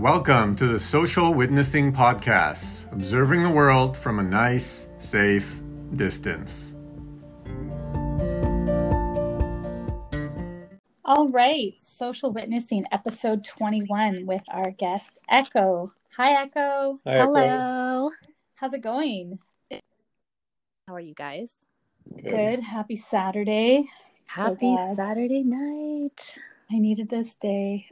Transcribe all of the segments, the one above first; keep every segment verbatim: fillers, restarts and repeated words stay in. Welcome to the Social Witnessing Podcast, observing the world from a nice, safe distance. All right, Social Witnessing, episode twenty-one with our guest, Echo. Hi, Echo. Hi, hello. Echo. How's it going? How are you guys? Good. Good. Happy Saturday. Happy so Saturday night. I needed this day.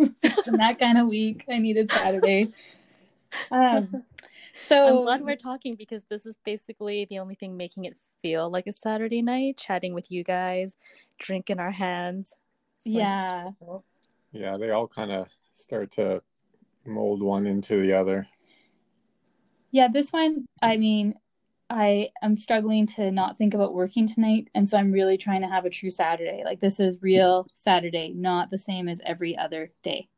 In that kind of week, I needed Saturday. Um, so I'm glad we're talking because this is basically the only thing making it feel like a Saturday night, chatting with you guys, drink in our hands. Yeah. Yeah, they all kind of start to mold one into the other. Yeah, this one, I mean, I am struggling to not think about working tonight, and so I'm really trying to have a true Saturday. Like, this is real Saturday, not the same as every other day.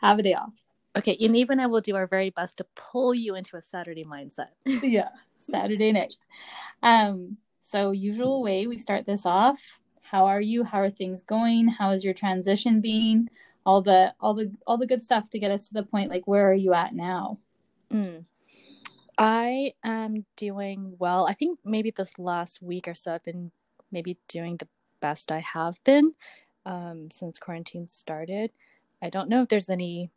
Have a day off. Okay, and Eve and I will do our very best to pull you into a Saturday mindset. Yeah, Saturday night. Um, so usual way, we start this off. How are you? How are things going? How is your transition being? All the all the all the good stuff to get us to the point. Like, where are you at now? Mm. I am doing well. I think maybe this last week or so I've been maybe doing the best I have been um, since quarantine started. I don't know if there's any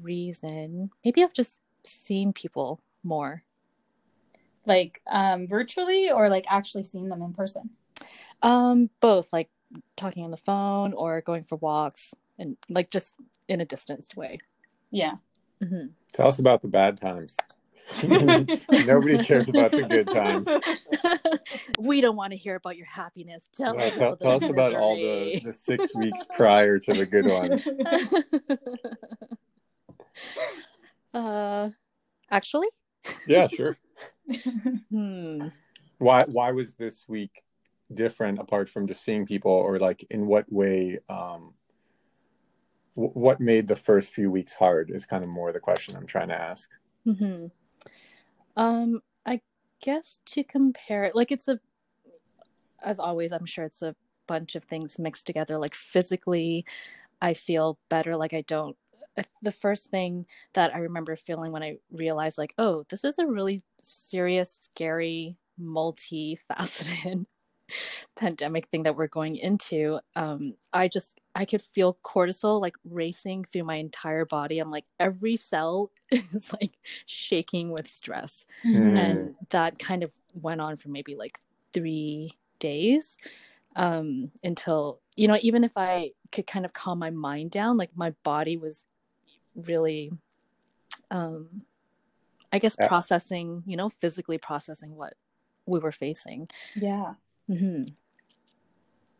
reason. Maybe I've just seen people more. Like um, virtually or like actually seeing them in person? Um, both, like talking on the phone or going for walks and like just in a distanced way. Yeah. Mm-hmm. Tell us about the bad times. Nobody cares about the good times. We don't want to hear about your happiness. Tell, no, tell, tell us about all the, the six weeks prior to the good one. Uh, actually? Yeah, sure. hmm. Why? Why was this week different apart from just seeing people, or like in what way? Um, w- what made the first few weeks hard is kind of more the question I'm trying to ask. Hmm. Um, I guess to compare it, like it's a, as always, I'm sure it's a bunch of things mixed together. Like physically, I feel better. Like I don't, the first thing that I remember feeling when I realized like, oh, this is a really serious, scary, multifaceted pandemic thing that we're going into. Um, I just, I could feel cortisol like racing through my entire body. I'm like, every cell is like shaking with stress. Mm. And that kind of went on for maybe like three days um, until, you know, even if I could kind of calm my mind down, like my body was really, um, I guess, yeah. processing, you know, physically processing what we were facing. Yeah. Mm-hmm.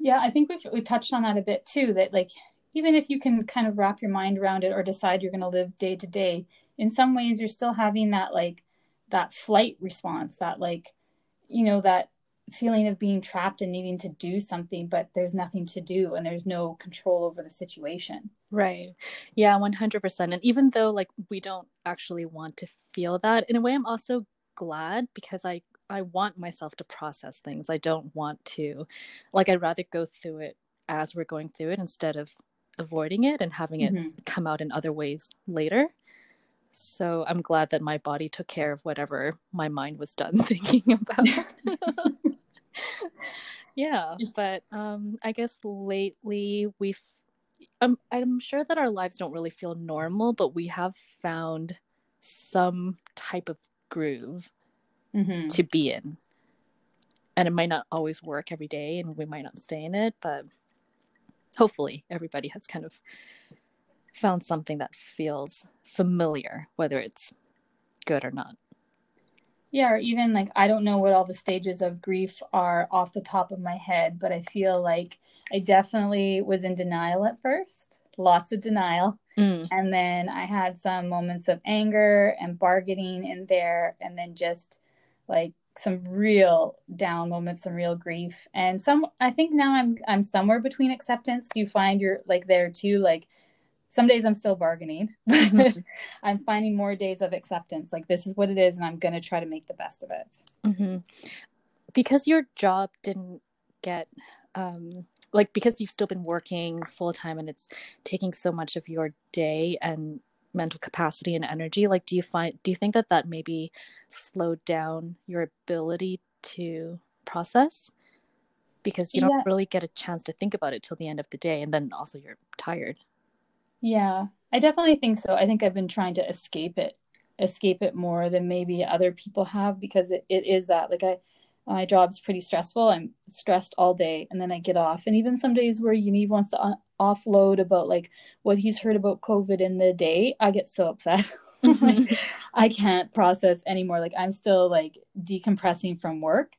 Yeah, I think we've we touched on that a bit too, that like even if you can kind of wrap your mind around it or decide you're going to live day to day, in some ways you're still having that like that flight response, that like, you know, that feeling of being trapped and needing to do something, but there's nothing to do and there's no control over the situation. Right. Yeah, one hundred percent. And even though like we don't actually want to feel that, in a way I'm also glad because I I want myself to process things. I don't want to, like, I'd rather go through it as we're going through it instead of avoiding it and having it mm-hmm. come out in other ways later. So I'm glad that my body took care of whatever my mind was done thinking about. Yeah. But um, I guess lately we've, I'm, I'm sure that our lives don't really feel normal, but we have found some type of groove. Mm-hmm. To be in, and it might not always work every day and we might not stay in it, but hopefully everybody has kind of found something that feels familiar, whether it's good or not. Yeah, or even like I don't know what all the stages of grief are off the top of my head, but I feel like I definitely was in denial at first, lots of denial. Mm. And then I had some moments of anger and bargaining in there, and then just like some real down moments, some real grief. And some, I think now I'm, I'm somewhere between acceptance. Do you find you're like there too? Like some days I'm still bargaining, but I'm finding more days of acceptance. Like this is what it is and I'm going to try to make the best of it. Mm-hmm. Because your job didn't get, um, like, because you've still been working full time and it's taking so much of your day and mental capacity and energy, like, do you find, do you think that that maybe slowed down your ability to process? Because you yeah. don't really get a chance to think about it till the end of the day. And then also you're tired. Yeah, I definitely think so. I think I've been trying to escape it, escape it more than maybe other people have, because it, it is that, like, I, my job's pretty stressful. I'm stressed all day and then I get off. And even some days where Yaniv wants to un- offload about like what he's heard about COVID in the day, I get so upset. Like, I can't process anymore. Like, I'm still like decompressing from work.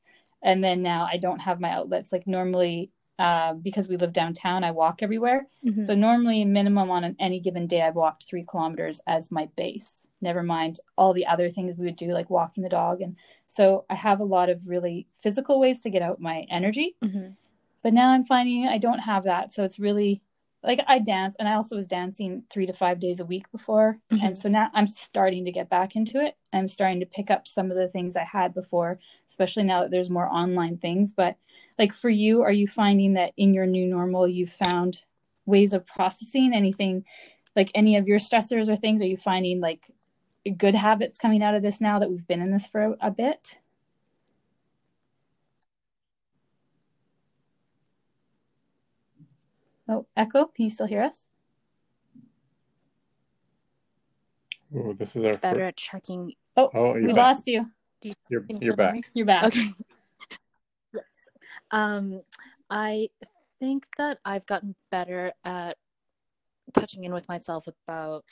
And then now I don't have my outlets. Like, normally, uh, because we live downtown, I walk everywhere. Mm-hmm. So normally minimum on an, any given day, I've walked three kilometers as my base. Never mind all the other things we would do, like walking the dog. And so I have a lot of really physical ways to get out my energy. Mm-hmm. But now I'm finding I don't have that. So it's really like I dance, and I also was dancing three to five days a week before. Mm-hmm. And so now I'm starting to get back into it. I'm starting to pick up some of the things I had before, especially now that there's more online things. But like for you, are you finding that in your new normal, you've found ways of processing anything, like any of your stressors or things? Are you finding like good habits coming out of this now that we've been in this for a, a bit? Oh, Echo, can you still hear us? Oh, this is our better first... at checking. Oh, oh we back. Lost you. you you're you're back. Memory? You're back. Okay. Yes. Um, I think that I've gotten better at touching in with myself about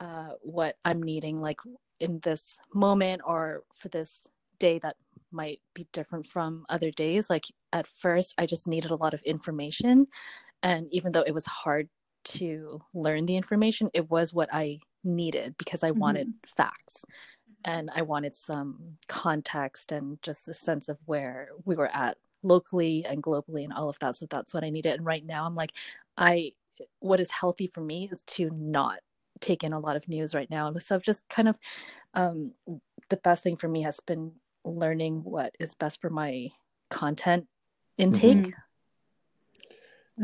Uh, what I'm needing, like in this moment or for this day that might be different from other days. Like at first I just needed a lot of information, and even though it was hard to learn the information, it was what I needed because I mm-hmm. wanted facts and I wanted some context and just a sense of where we were at locally and globally and all of that. So that's what I needed. And right now I'm like, I what is healthy for me is to not take in a lot of news right now. So I've just kind of um the best thing for me has been learning what is best for my content intake. Mm-hmm.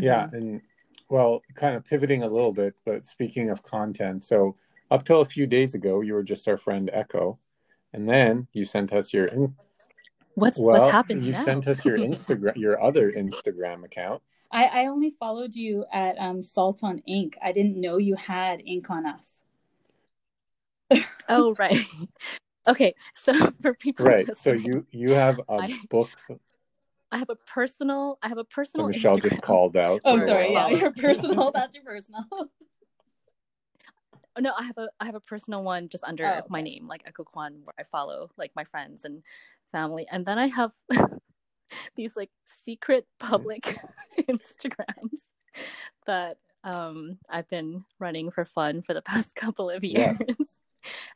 Yeah. Mm-hmm. And well, kind of pivoting a little bit, but speaking of content, so up till a few days ago you were just our friend Echo, and then you sent us your in- what's well, what's happened you now? Sent us your Instagram your other Instagram account. I, I only followed you at um, Salt on Ink. I didn't know you had Ink on Us. Oh, right. Okay, so for people, right? So you you have a I, book. I have a personal. I have a personal. So Michelle Instagram. Just called out. Oh, sorry. Wow. Yeah, your personal. That's your personal. No, I have a I have a personal one just under oh, okay. my name, like Echo Kwan, where I follow like my friends and family, and then I have these like secret public Instagrams that um I've been running for fun for the past couple of years. Yeah.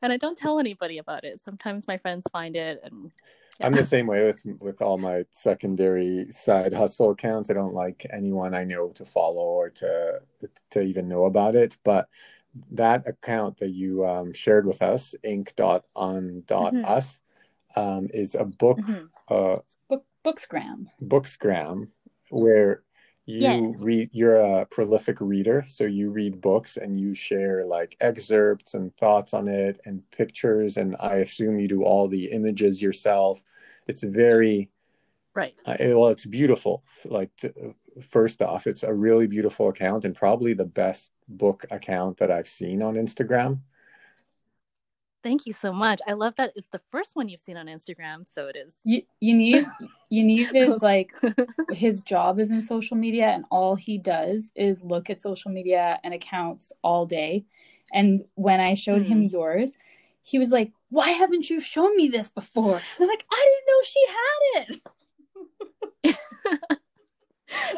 And I don't tell anybody about it. Sometimes my friends find it, and yeah. I'm the same way with with all my secondary side hustle accounts. I don't like anyone I know to follow or to to even know about it. But that account that you um shared with us, ink dot on dot us, mm-hmm. um is a book mm-hmm. uh book Bookstagram. Bookstagram, where you yeah. read, you're a prolific reader. So you read books and you share like excerpts and thoughts on it and pictures. And I assume you do all the images yourself. It's very, right. Uh, well, it's beautiful. Like, first off, it's a really beautiful account and probably the best book account that I've seen on Instagram. Thank you so much. I love that it's the first one you've seen on Instagram, so it is. You, you need, you need his, like, his job is in social media, and all he does is look at social media and accounts all day. And when I showed mm. him yours, he was like, why haven't you shown me this before? And I'm like, I didn't know she had it.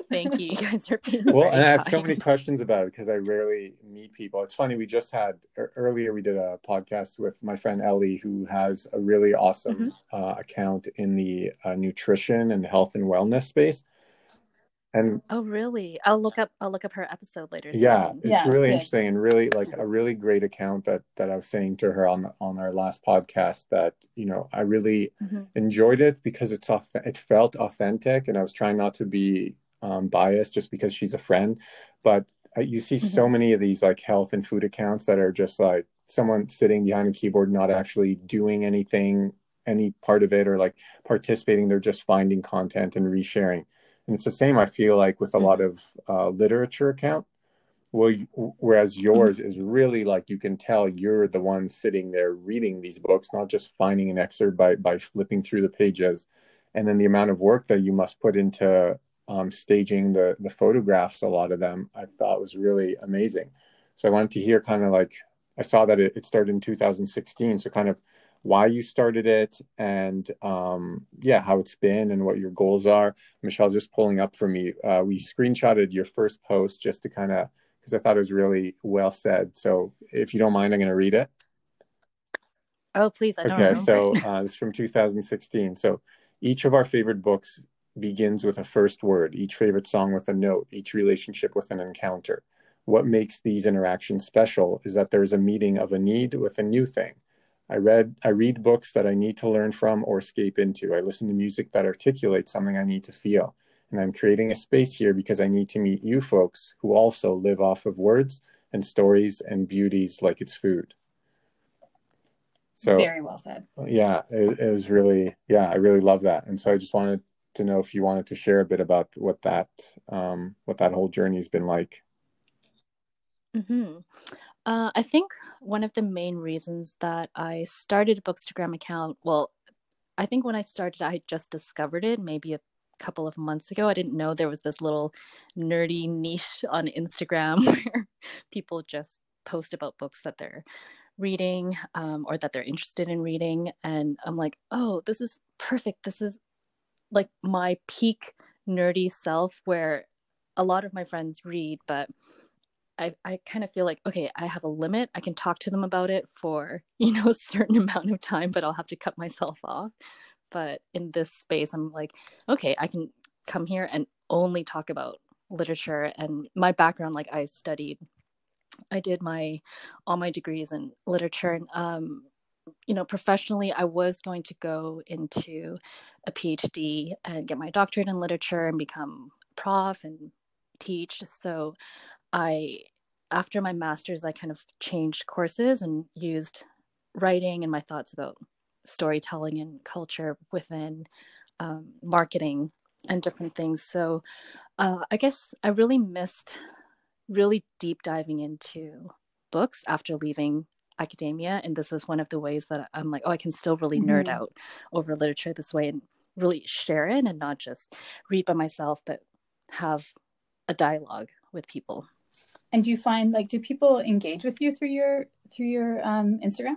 Thank you. You guys are being well, and I have kind. So many questions about it because I rarely meet people. It's funny. We just had earlier. We did a podcast with my friend Ellie, who has a really awesome mm-hmm. uh, account in the uh, nutrition and health and wellness space. And oh, really? I'll look up. I'll look up her episode later. Yeah, soon. It's yeah, really it's interesting and really like a really great account that that I was saying to her on on our last podcast that, you know, I really mm-hmm. enjoyed it because it's it felt authentic, and I was trying not to be um, bias just because she's a friend. But uh, you see mm-hmm. so many of these like health and food accounts that are just like someone sitting behind a keyboard, not actually doing anything, any part of it, or like participating. They're just finding content and resharing. And it's the same, I feel like, with a lot of uh, literature account. Well, whereas yours is really like, you can tell you're the one sitting there reading these books, not just finding an excerpt by, by flipping through the pages. And then the amount of work that you must put into um, staging the, the photographs, a lot of them, I thought was really amazing. So I wanted to hear kind of like, I saw that it, it started in two thousand sixteen. So kind of why you started it and um, yeah, how it's been and what your goals are. Michelle, just pulling up for me, uh, we screenshotted your first post just to kind of, because I thought it was really well said. So if you don't mind, I'm going to read it. Oh, please. I don't okay, so uh, this is from two thousand sixteen. So each of our favorite books begins with a first word, each favorite song with a note, each relationship with an encounter. What makes these interactions special is that there is a meeting of a need with a new thing. I read, I read books that I need to learn from or escape into. I listen to music that articulates something I need to feel. And I'm creating a space here because I need to meet you folks who also live off of words and stories and beauties like it's food. So very well said. Yeah, it is really, yeah, I really love that. And so I just wanted to know if you wanted to share a bit about what that, um, what that whole journey has been like. Mm-hmm. Uh, I think one of the main reasons that I started a Bookstagram account, well, I think when I started, I just discovered it maybe a couple of months ago. I didn't know there was this little nerdy niche on Instagram where people just post about books that they're reading um, or that they're interested in reading. And I'm like, oh, this is perfect. This is like my peak nerdy self, where a lot of my friends read, but I, I kind of feel like, okay, I have a limit. I can talk to them about it for, you know, a certain amount of time, but I'll have to cut myself off. But in this space, I'm like, okay, I can come here and only talk about literature. And my background, like I studied, I did my, all my degrees in literature. And, um, you know, professionally, I was going to go into a PhD and get my doctorate in literature and become prof and teach. So I, after my master's, I kind of changed courses and used writing and my thoughts about storytelling and culture within um, marketing and different things. So uh, I guess I really missed really deep diving into books after leaving academia. And this was one of the ways that I'm like, oh, I can still really nerd mm-hmm. out over literature this way and really share it and not just read by myself, but have a dialogue with people. And do you find, like, do people engage with you through your, through your um, Instagram?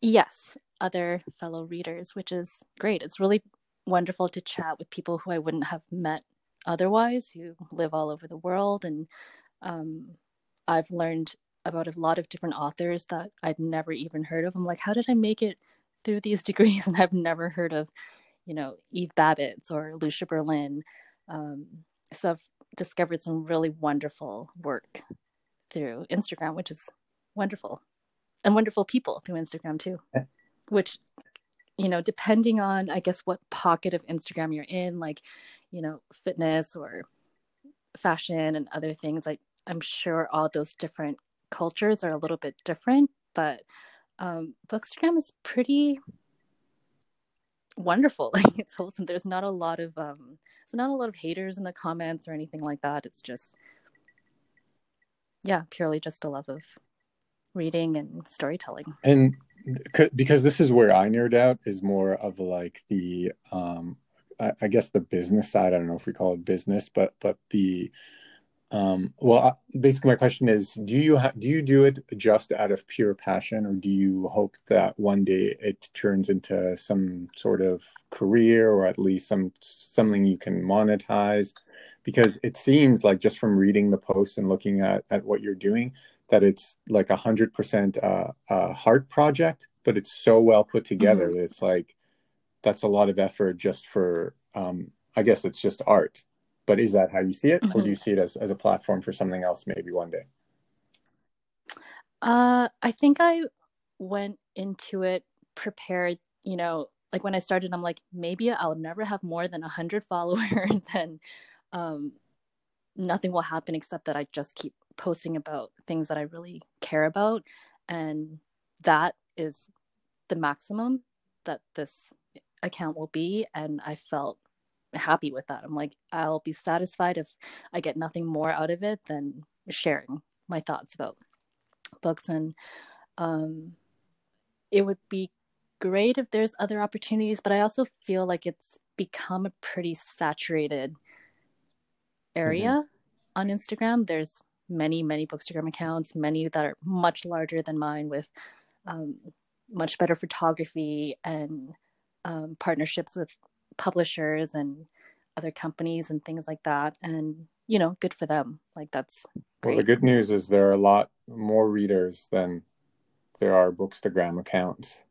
Yes, other fellow readers, which is great. It's really wonderful to chat with people who I wouldn't have met otherwise, who live all over the world. And um, I've learned about a lot of different authors that I'd never even heard of. I'm like, how did I make it through these degrees? And I've never heard of, you know, Eve Babitz or Lucia Berlin. Um, so I've discovered some really wonderful work through Instagram, which is wonderful. And wonderful people through Instagram too, which, you know, depending on, I guess, what pocket of Instagram you're in, like, you know, fitness or fashion and other things, like, I'm sure all those different cultures are a little bit different, but um, Bookstagram is pretty wonderful. Like, it's wholesome. There's not a lot of, um, there's not a lot of haters in the comments or anything like that. It's just, yeah, purely just a love of reading and storytelling. And c- because this is where I nerd out, is more of like the um I, I guess the business side. I don't know if we call it business, but but the um well I, basically my question is, do you ha- do you do it just out of pure passion, or do you hope that one day it turns into some sort of career, or at least some something you can monetize? Because it seems like, just from reading the posts and looking at at what you're doing, that it's like a hundred percent uh a heart project, but it's so well put together. Mm-hmm. It's like, that's a lot of effort just for, um, I guess it's just art, but is that how you see it? Mm-hmm. Or do you see it as, as a platform for something else maybe one day? Uh, I think I went into it prepared, you know, like when I started, I'm like, maybe I'll never have more than one hundred followers and um, nothing will happen except that I just keep posting about things that I really care about. And that is the maximum that this account will be. And I felt happy with that. I'm like, I'll be satisfied if I get nothing more out of it than sharing my thoughts about books. And um, it would be great if there's other opportunities, but I also feel like it's become a pretty saturated area mm-hmm. on Instagram. There's many, many Bookstagram accounts, many that are much larger than mine with um, much better photography and um, partnerships with publishers and other companies and things like that. And, you know, good for them. Like, that's great. Well, the good news is there are a lot more readers than there are Bookstagram accounts,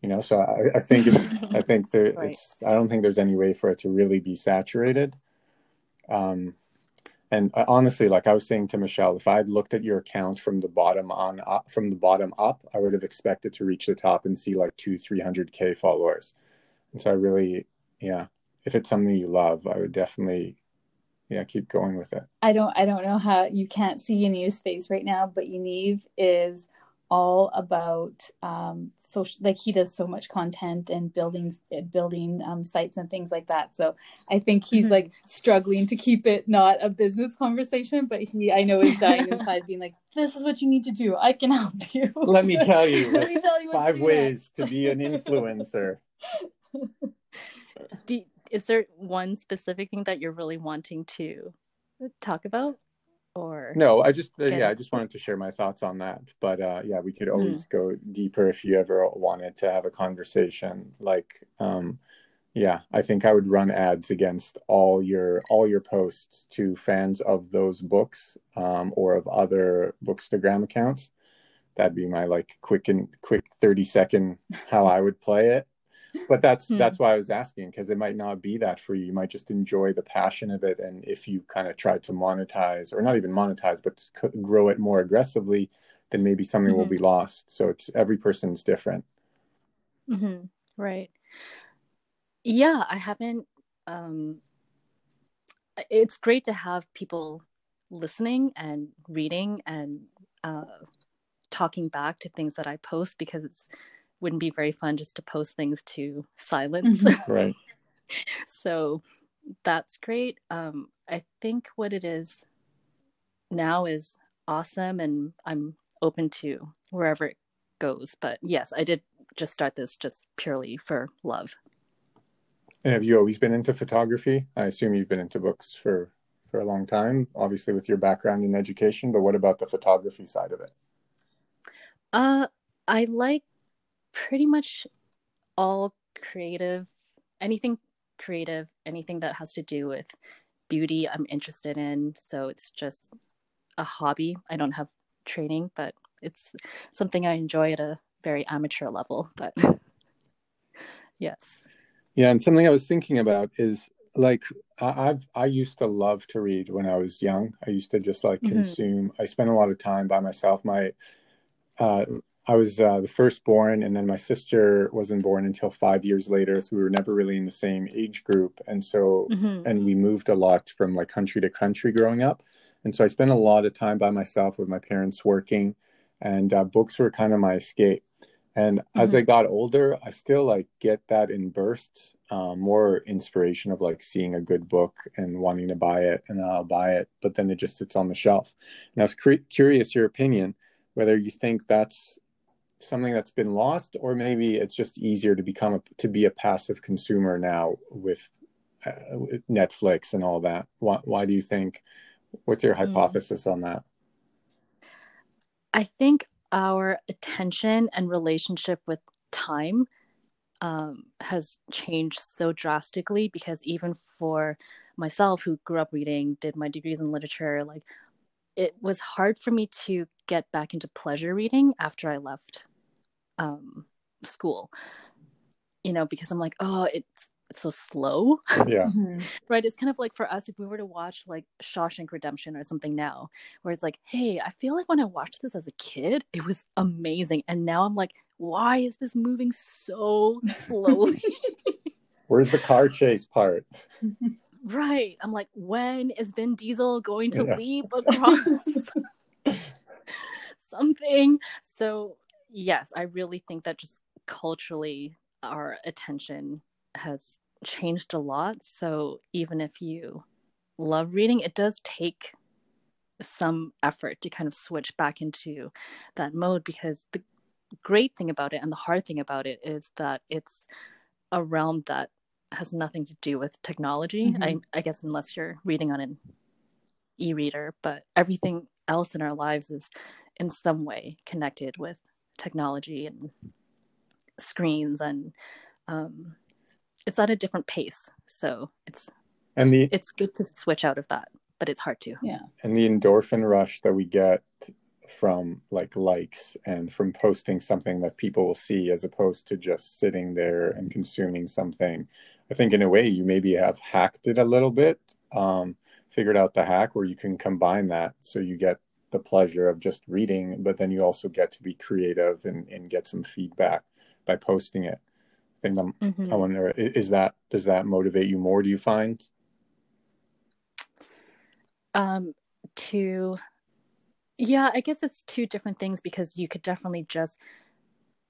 you know, so I, I think it's, I think there, right. it's, I don't think there's any way for it to really be saturated. Um, and I, honestly, like I was saying to Michelle, if I'd looked at your account from the bottom on up, from the bottom up, I would have expected to reach the top and see like two, three hundred K followers. And so I really, yeah, if it's something you love, I would definitely, yeah, keep going with it. I don't, I don't know how you can't see Yanive's face right now, but Yaniv is all about um, social, like he does so much content and building, building um, sites and things like that. So I think he's like struggling to keep it not a business conversation, but he, I know, is dying inside being like, this is what you need to do. I can help you. Let me tell you, Let me tell you five ways to be an influencer. Do, is there one specific thing that you're really wanting to talk about? Or no, I just uh, yeah, I just wanted to share my thoughts on that. But uh, yeah, we could always mm. go deeper if you ever wanted to have a conversation. Like, um, yeah, I think I would run ads against all your all your posts to fans of those books um, or of other Bookstagram accounts. That'd be my like quick and quick thirty second how I would play it. But that's mm. that's why I was asking, because it might not be that for you. You might just enjoy the passion of it. And if you kind of try to monetize, or not even monetize, but c- grow it more aggressively, then maybe something mm-hmm. will be lost. So it's every person's different. Mm-hmm. Right. Yeah, I haven't. Um, it's great to have people listening and reading and uh, talking back to things that I post, because it's wouldn't be very fun just to post things to silence. Right. So that's great. Um, I think what it is now is awesome, and I'm open to wherever it goes. But yes, I did just start this just purely for love. And have you always been into photography? I assume you've been into books for, for a long time, obviously with your background in education, but what about the photography side of it? Uh, I like pretty much all creative, anything creative, anything that has to do with beauty, I'm interested in. So it's just a hobby. I don't have training, but it's something I enjoy at a very amateur level. But yes. Yeah. And something I was thinking about is like, I've, I used to love to read when I was young. I used to just like consume, mm-hmm. I spent a lot of time by myself. My, uh, I was uh, the firstborn, and then my sister wasn't born until five years later. So we were never really in the same age group. And so, mm-hmm. and we moved a lot from like country to country growing up. And so I spent a lot of time by myself with my parents working, and uh, books were kind of my escape. And mm-hmm. as I got older, I still like get that in bursts, um, more inspiration of like seeing a good book and wanting to buy it, and I'll buy it, but then it just sits on the shelf. And I was cre- curious your opinion, whether you think that's something that's been lost, or maybe it's just easier to become a, to be a passive consumer now with, uh, with Netflix and all that. Why, why do you think, what's your hypothesis mm. on that? I think our attention and relationship with time um, has changed so drastically, because even for myself, who grew up reading, did my degrees in literature, like it was hard for me to get back into pleasure reading after I left Um, school, you know, because I'm like, oh, it's it's so slow. Yeah. Mm-hmm. Right. It's kind of like for us, if we were to watch like Shawshank Redemption or something now, where it's like, hey, I feel like when I watched this as a kid, it was amazing. And now I'm like, why is this moving so slowly? Where's the car chase part? Right. I'm like, when is Vin Diesel going to yeah. leap across something? So yes, I really think that just culturally our attention has changed a lot. So even if you love reading, it does take some effort to kind of switch back into that mode, because the great thing about it and the hard thing about it is that it's a realm that has nothing to do with technology. Mm-hmm. I, I guess unless you're reading on an e-reader, but everything else in our lives is in some way connected with technology and screens, and um, it's at a different pace. So it's and the it's good to switch out of that, but it's hard to. Yeah. And the endorphin rush that we get from like likes and from posting something that people will see, as opposed to just sitting there and consuming something. I think in a way you maybe have hacked it a little bit, um, figured out the hack where you can combine that. So you get the pleasure of just reading, but then you also get to be creative and, and get some feedback by posting it. I think I'm, mm-hmm. I wonder, is that, does that motivate you more, do you find? Um, to... Yeah, I guess it's two different things, because you could definitely just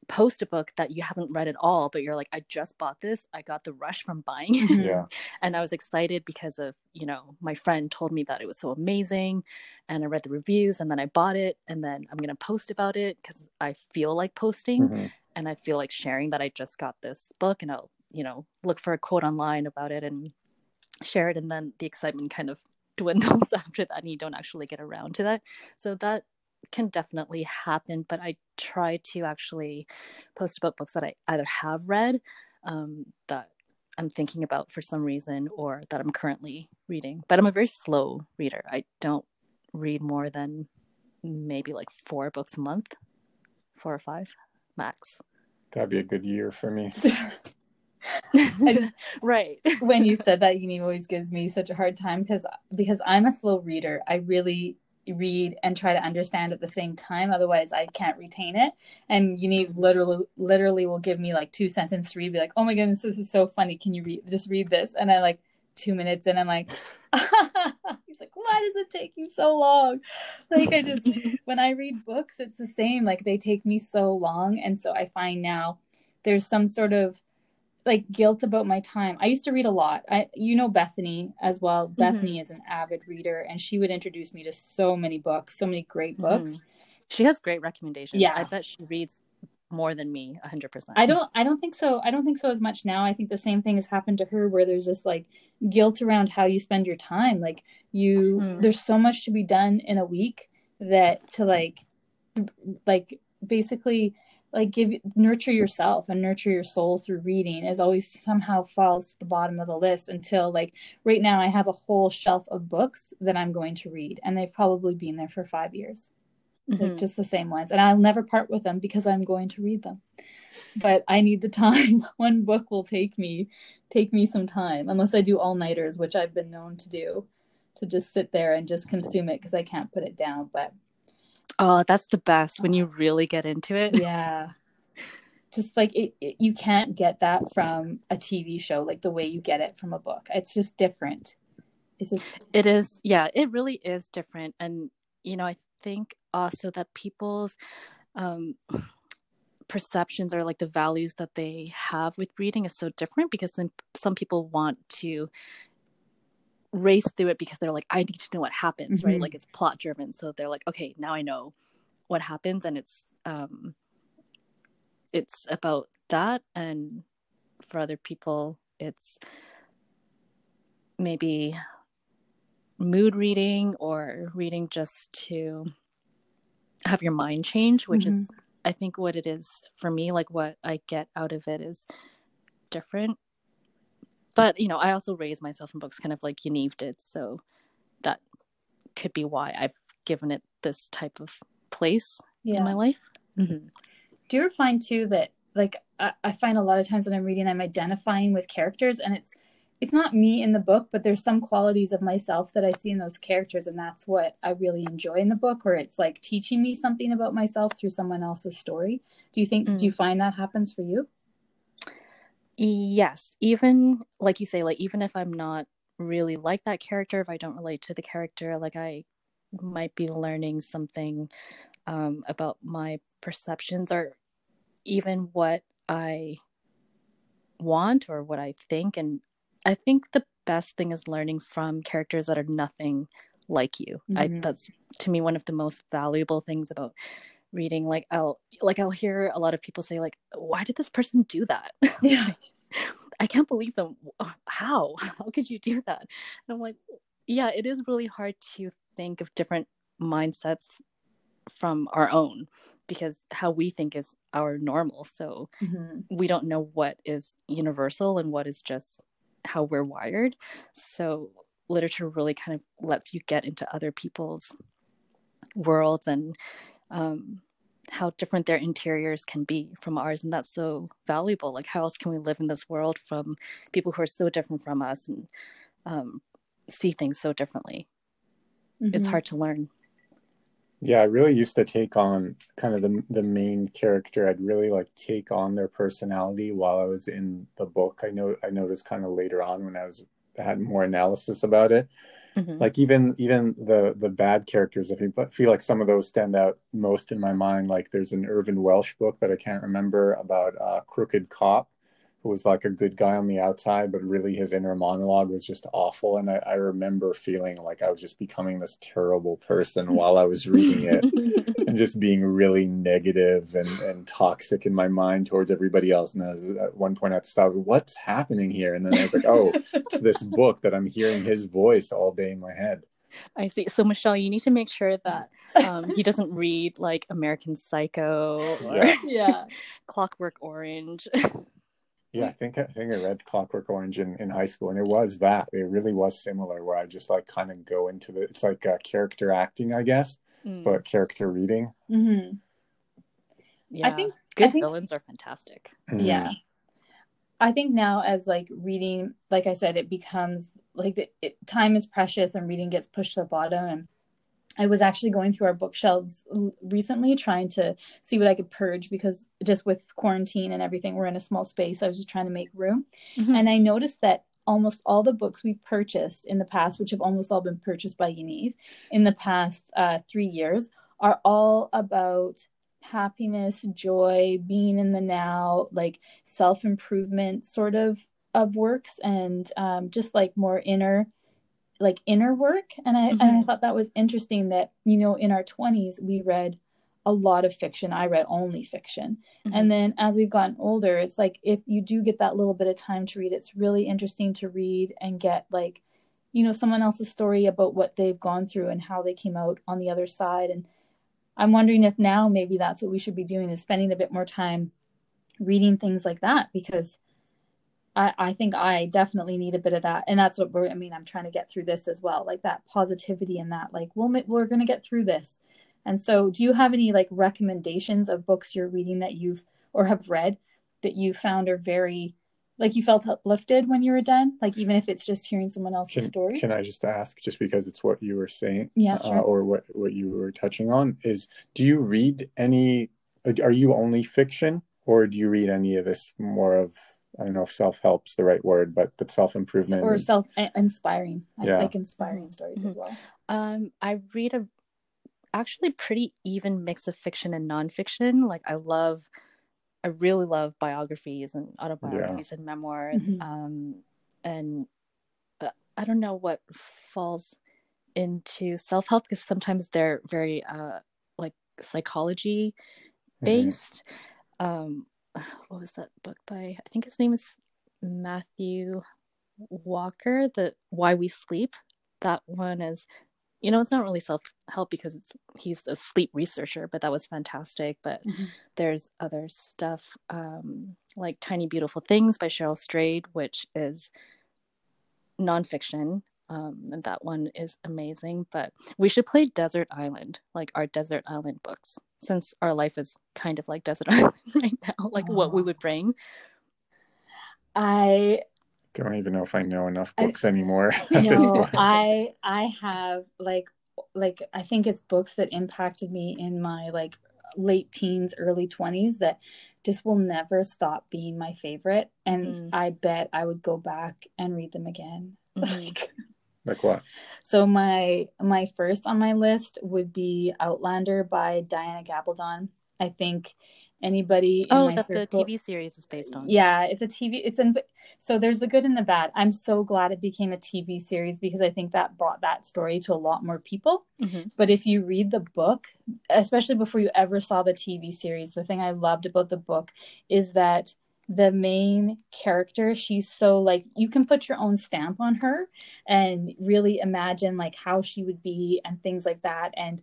post a book that you haven't read at all, but you're like, I just bought this. I got the rush from buying it. Yeah. And I was excited because of, you know, my friend told me that it was so amazing, and I read the reviews, and then I bought it, and then I'm going to post about it because I feel like posting, mm-hmm. and I feel like sharing that I just got this book, and I'll, you know, look for a quote online about it and share it. And then the excitement kind of dwindles after that, and you don't actually get around to that. So that can definitely happen, but I try to actually post about books that I either have read, um, that I'm thinking about for some reason, or that I'm currently reading. But I'm a very slow reader. I don't read more than maybe like four books a month, four or five max. That'd be a good year for me. Just, right. When you said that, Yuni always gives me such a hard time, because because I'm a slow reader. I really read and try to understand at the same time. Otherwise, I can't retain it. And Yuni literally literally will give me like two sentences to read, be like, "Oh my goodness, this is so funny. Can you read just read this?" And I like two minutes in, I'm like, he's like, "Why does it take you so long?" Like I just when I read books, it's the same. Like they take me so long, and so I find now there's some sort of like guilt about my time. I used to read a lot. I, you know, Bethany as well. Mm-hmm. Bethany is an avid reader, and she would introduce me to so many books, so many great books. Mm-hmm. She has great recommendations. Yeah. I bet she reads more than me, a hundred percent. I don't, I don't think so. I don't think so as much now. I think the same thing has happened to her, where there's this like guilt around how you spend your time. Like you, mm-hmm. there's so much to be done in a week that to like, like basically like give nurture yourself and nurture your soul through reading is always somehow falls to the bottom of the list, until like right now I have a whole shelf of books that I'm going to read, and they've probably been there for five years, mm-hmm. like just the same ones. And I'll never part with them because I'm going to read them, but I need the time. One book will take me, take me some time, unless I do all nighters, which I've been known to do, to just sit there and just consume it because I can't put it down. But oh, that's the best when you really get into it. Yeah. Just like it, it, you can't get that from a T V show, like the way you get it from a book. It's just different. It's just. It is. Yeah, it really is different. And, you know, I think also that people's um, perceptions or like the values that they have with reading is so different, because some, some people want to race through it because they're like, I need to know what happens, mm-hmm. right? Like it's plot driven. So they're like, okay, now I know what happens. And it's, um, it's about that. And for other people, it's maybe mood reading or reading just to have your mind change, which mm-hmm. is, I think what it is for me, like what I get out of it is different. But, you know, I also raise myself in books kind of like Yaniv did. So that could be why I've given it this type of place yeah. in my life. Mm-hmm. Do you ever find, too, that, like, I, I find a lot of times when I'm reading, I'm identifying with characters, and it's it's not me in the book, but there's some qualities of myself that I see in those characters. And that's what I really enjoy in the book, where it's like teaching me something about myself through someone else's story. Do you think, mm. do you find that happens for you? Yes. Even like you say, like, even if I'm not really like that character, if I don't relate to the character, like I might be learning something um, about my perceptions, or even what I want or what I think. And I think the best thing is learning from characters that are nothing like you. Mm-hmm. I, that's to me one of the most valuable things about reading. Like I'll like I'll hear a lot of people say, like, why did this person do that? Yeah. I can't believe them. How? How could you do that? And I'm like, yeah, it is really hard to think of different mindsets from our own, because how we think is our normal. So mm-hmm. we don't know what is universal and what is just how we're wired. So literature really kind of lets you get into other people's worlds and um, how different their interiors can be from ours. And that's so valuable. Like, how else can we live in this world from people who are so different from us and um, see things so differently? Mm-hmm. It's hard to learn. Yeah, I really used to take on kind of the the main character. I'd really like take on their personality while I was in the book. I know I noticed kind of later on when I was had more analysis about it. Mm-hmm. Like even even the the bad characters, I feel, feel like some of those stand out most in my mind. Like there's an Irvine Welsh book that I can't remember about uh, Crooked Cop, who was like a good guy on the outside, but really his inner monologue was just awful. And I, I remember feeling like I was just becoming this terrible person while I was reading it and just being really negative and, and toxic in my mind towards everybody else. And I was, at one point I stopped, what's happening here? And then I was like, oh, it's this book that I'm hearing his voice all day in my head. I see. So, Michelle, you need to make sure that um, he doesn't read like American Psycho or yeah. yeah. Clockwork Orange. Yeah, I think I think I read Clockwork Orange in, in high school, and it was that. It really was similar, where I just like kind of go into the, it's like uh, character acting, I guess, mm. but character reading. Mm-hmm. Yeah, I think good I think, villains are fantastic. Mm. Yeah, I think now as like reading, like I said, it becomes like it, it, time is precious, and reading gets pushed to the bottom. And I was actually going through our bookshelves recently trying to see what I could purge, because just with quarantine and everything, we're in a small space. I was just trying to make room. Mm-hmm. And I noticed that almost all the books we've purchased in the past, which have almost all been purchased by Yaniv in the past uh, three years, are all about happiness, joy, being in the now, like self-improvement sort of, of works, and um, just like more inner like inner work. And I, mm-hmm. and I thought that was interesting that, you know, in our twenties, we read a lot of fiction. I read only fiction. Mm-hmm. And then as we've gotten older, it's like, if you do get that little bit of time to read, it's really interesting to read and get like, you know, someone else's story about what they've gone through and how they came out on the other side. And I'm wondering if now maybe that's what we should be doing, is spending a bit more time reading things like that, because I, I think I definitely need a bit of that. And that's what we're, I mean, I'm trying to get through this as well. Like that positivity and that, like, we'll, we're going to get through this. And so do you have any like recommendations of books you're reading that you've, or have read that you found are very, like you felt uplifted when you were done? Like, even if it's just hearing someone else's can, story. Can I just ask, just because it's what you were saying, yeah, sure. uh, or what, what you were touching on, is, do you read any, are you only fiction, or do you read any of this more of, I don't know if self-help's the right word, but but self-improvement or self-inspiring. Yeah. I like inspiring stories mm-hmm. as well. Um, I read a actually pretty even mix of fiction and nonfiction. Like I love, I really love biographies and autobiographies yeah. and memoirs. Mm-hmm. Um, and uh, I don't know what falls into self-help, because sometimes they're very uh like psychology based. Mm-hmm. Um. What was that book by, I think his name is Matthew Walker, the Why We Sleep. That one is, you know, it's not really self-help because it's, he's a sleep researcher, but that was fantastic. But mm-hmm. there's other stuff um, like Tiny Beautiful Things by Cheryl Strayed, which is nonfiction. Um, and that one is amazing. But we should play Desert Island, like our Desert Island books, since our life is kind of like Desert Island right now, like oh. what we would bring. I don't even know if I know enough books I, anymore. No, I I have like like I think it's books that impacted me in my like late teens, early twenties that just will never stop being my favorite. And mm. I bet I would go back and read them again. Mm-hmm. Like, like what? So my my first on my list would be Outlander by Diana Gabaldon. I think anybody in oh, my that's circle, the T V series is based on. Yeah, it's a T V. It's in, so there's the good and the bad. I'm so glad it became a T V series because I think that brought that story to a lot more people. Mm-hmm. But if you read the book, especially before you ever saw the T V series, the thing I loved about the book is that the main character, she's so like, you can put your own stamp on her and really imagine like how she would be and things like that. And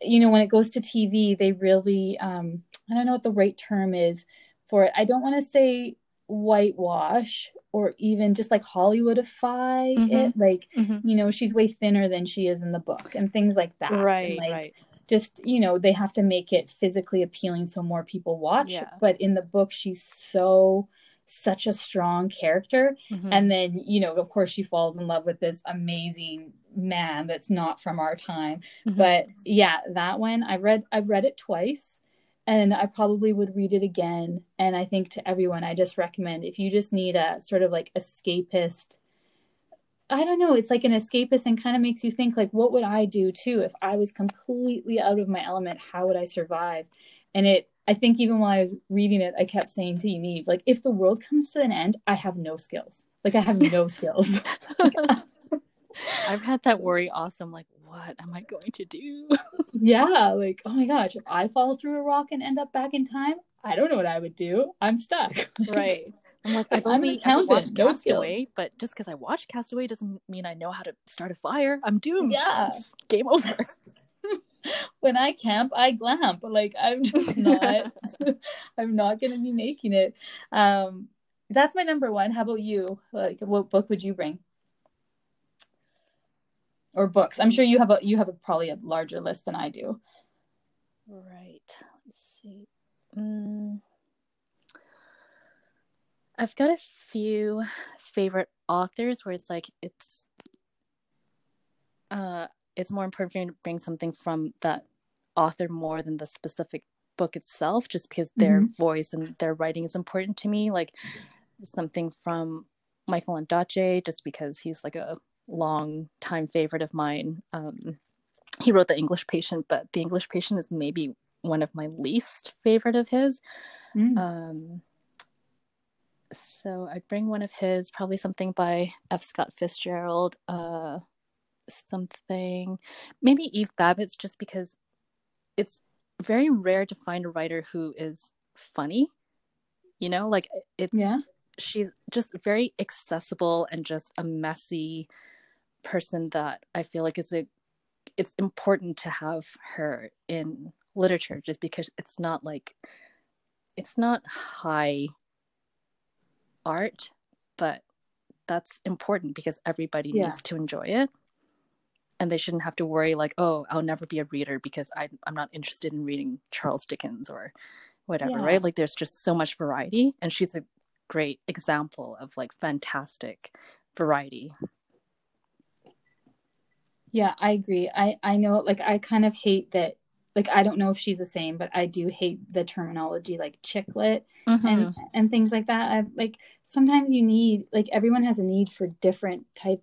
you know, when it goes to T V, they really, um, I don't know what the right term is for it. I don't want to say whitewash or even just like Hollywoodify mm-hmm. it. Like, mm-hmm. you know, she's way thinner than she is in the book and things like that. Right, and like, right. Just, you know, they have to make it physically appealing so more people watch. Yeah. But in the book, she's so... such a strong character mm-hmm. and then you know of course she falls in love with this amazing man that's not from our time mm-hmm. but yeah that one I read I've read it twice and I probably would read it again. And I think to everyone I just recommend, if you just need a sort of like escapist, I don't know, it's like an escapist and kind of makes you think like, what would I do too if I was completely out of my element? How would I survive? And it I think even while I was reading it, I kept saying to you, Eve, like, if the world comes to an end, I have no skills. Like, I have no skills. I've had that worry also. I'm like, what am I going to do? Yeah. Like, oh my gosh, if I fall through a rock and end up back in time, I don't know what I would do. I'm stuck. Right. I'm like, I've only watched no Castaway, skill. But just because I watched Castaway doesn't mean I know how to start a fire. I'm doomed. Yeah. Game over. When I camp, I glamp. Like I'm just not, I'm not going to be making it. Um, that's my number one. How about you? Like, what book would you bring? Or books? I'm sure you have a you have a, probably a larger list than I do. Right. Let's see. Um, I've got a few favorite authors where it's like it's. Uh, It's more important for me to bring something from that author more than the specific book itself, just because mm-hmm. their voice and their writing is important to me. Like something from Michael Ondaatje, just because he's like a long time favorite of mine. Um, he wrote The English Patient, but The English Patient is maybe one of my least favorite of his. Mm. Um, so I'd bring one of his, probably something by F. Scott Fitzgerald, uh, something maybe Eve Babitz, just because it's very rare to find a writer who is funny, you know, like it's yeah. she's just very accessible and just a messy person that I feel like is a it's important to have her in literature, just because it's not like it's not high art, but that's important because everybody yeah. needs to enjoy it. And they shouldn't have to worry like, oh, I'll never be a reader because I, I'm not interested in reading Charles Dickens or whatever, yeah. right? Like there's just so much variety. And she's a great example of like fantastic variety. Yeah, I agree. I, I know, like I kind of hate that. Like, I don't know if she's the same, but I do hate the terminology like chick lit mm-hmm. and, and things like that. I, like sometimes you need, like everyone has a need for different type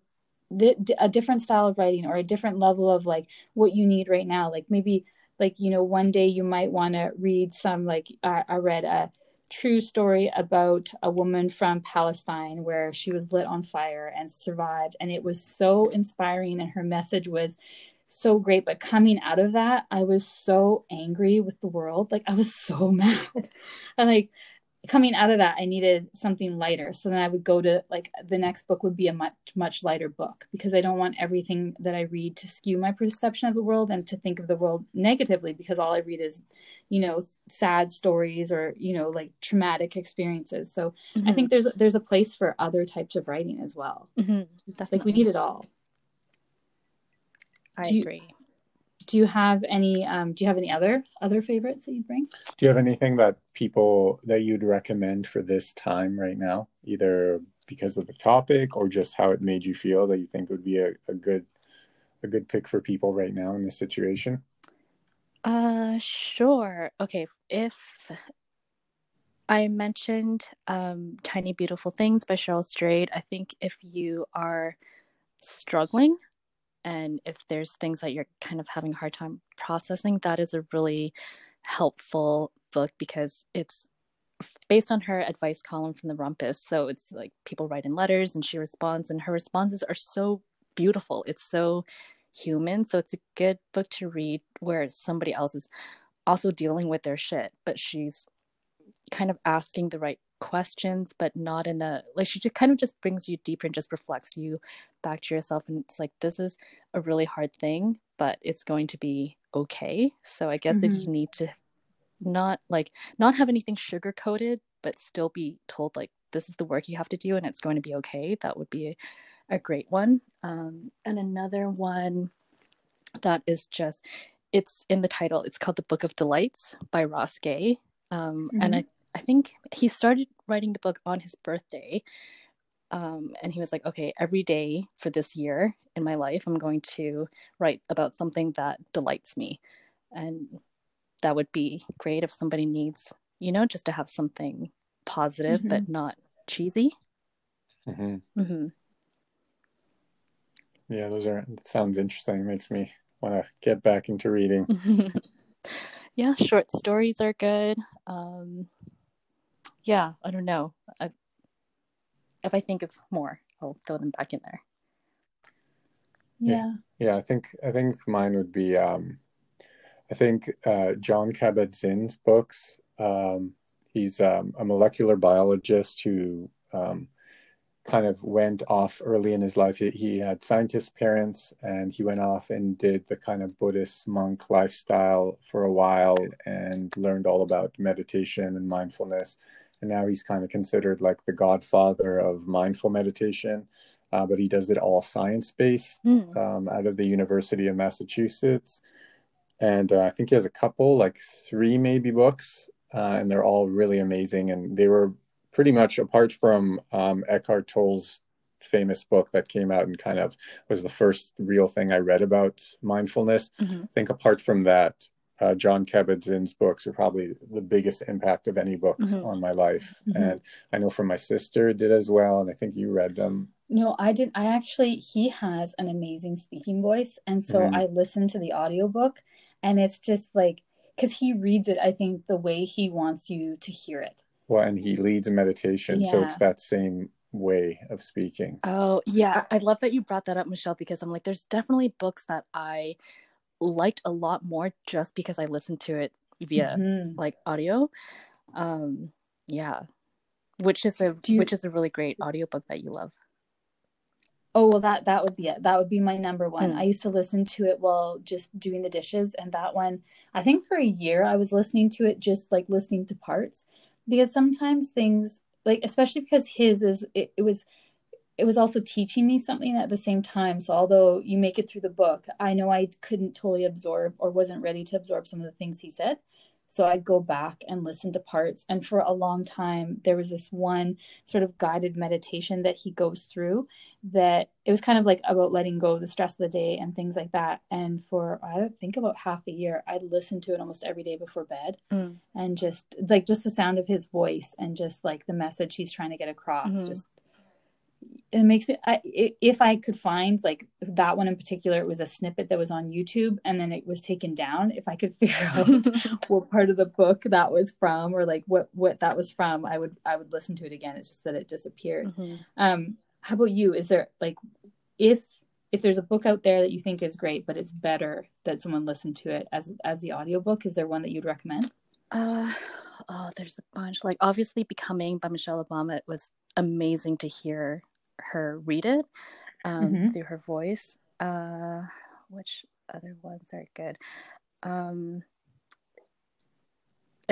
a different style of writing or a different level of like what you need right now. Like maybe like, you know, one day you might want to read some, like I, I read a true story about a woman from Palestine where she was lit on fire and survived. And it was so inspiring. And her message was so great. But coming out of that, I was so angry with the world. Like I was so mad. And like, coming out of that, I needed something lighter. So then I would go to like the next book would be a much, much lighter book because I don't want everything that I read to skew my perception of the world and to think of the world negatively because all I read is, you know, sad stories or, you know, like traumatic experiences. So mm-hmm. I think there's, there's a place for other types of writing as well. Mm-hmm, like we need it all. I do agree. You, do you have any, um, do you have any other, other favorites that you bring? Do you have anything that people that you'd recommend for this time right now, either because of the topic or just how it made you feel that you think would be a, a good a good pick for people right now in this situation? Uh, sure. Okay. If I mentioned um, Tiny Beautiful Things by Cheryl Strayed, I think if you are struggling and if there's things that you're kind of having a hard time processing, that is a really helpful book because it's based on her advice column from The Rumpus. So it's like people write in letters and she responds, and her responses are so beautiful. It's so human. So it's a good book to read where somebody else is also dealing with their shit, but she's kind of asking the right questions, but not in a, like, she just kind of just brings you deeper and just reflects you back to yourself. And it's like, this is a really hard thing, but it's going to be okay. So I guess mm-hmm. if you need to not like not have anything sugar coated, but still be told like this is the work you have to do and it's going to be okay, that would be a, a great one. Um, and another one that is just, it's in the title, it's called The Book of Delights by Ross Gay. Um, mm-hmm. And I, I think he started writing the book on his birthday. Um, and he was like, okay, every day for this year in my life, I'm going to write about something that delights me. And that would be great if somebody needs, you know, just to have something positive, mm-hmm. but not cheesy. Mm-hmm. Mm-hmm. Yeah, those are, it sounds interesting. It makes me want to get back into reading. Yeah, short stories are good. Um, yeah, I don't know. I, if I think of more, I'll throw them back in there. Yeah. Yeah, yeah I think I think mine would be, um, I think uh, John Kabat-Zinn's books. Um, he's um, a molecular biologist who um, kind of went off early in his life. He, he had scientist parents, and he went off and did the kind of Buddhist monk lifestyle for a while and learned all about meditation and mindfulness. And now he's kind of considered like the godfather of mindful meditation, uh, but he does it all science-based mm. um, out of the University of Massachusetts. And uh, I think he has a couple, like three maybe books, uh, and they're all really amazing. And they were pretty much, apart from um, Eckhart Tolle's famous book that came out and kind of was the first real thing I read about mindfulness. Mm-hmm. I think apart from that, Uh, John Kabat-Zinn's books are probably the biggest impact of any books mm-hmm. on my life. Mm-hmm. And I know from my sister did as well. And I think you read them. No, I didn't. I actually, he has an amazing speaking voice. And so mm-hmm. I listened to the audiobook, and it's just like, because he reads it, I think, the way he wants you to hear it. Well, and he leads a meditation. Yeah. So it's that same way of speaking. Oh, yeah. I love that you brought that up, Michelle, because I'm like, there's definitely books that I liked a lot more just because I listened to it via mm-hmm. like audio. Um yeah. Which is a you... which is a really great audiobook that you love. Oh well that that would be it. That would be my number one. Mm. I used to listen to it while just doing the dishes, and that one, I think for a year I was listening to it just like listening to parts, because sometimes things like, especially because his is it, it was It was also teaching me something at the same time. So although you make it through the book, I know I couldn't totally absorb or wasn't ready to absorb some of the things he said. So I'd go back and listen to parts. And for a long time, there was this one sort of guided meditation that he goes through that it was kind of like about letting go of the stress of the day and things like that. And for, I think about half a year, I'd listen to it almost every day before bed mm. and just like just the sound of his voice and just like the message he's trying to get across. Mm-hmm. Just it makes me, I, if I could find like that one in particular, it was a snippet that was on YouTube and then it was taken down. If I could figure out what part of the book that was from, or like what, what that was from, I would, I would listen to it again. It's just that it disappeared. Mm-hmm. Um, how about you? Is there like, if, if there's a book out there that you think is great, but it's better that someone listened to it as, as the audiobook, is there one that you'd recommend? Uh, oh, there's a bunch. Like obviously Becoming by Michelle Obama. It was amazing to hear her read it um mm-hmm. through her voice. Uh which other ones are good? Um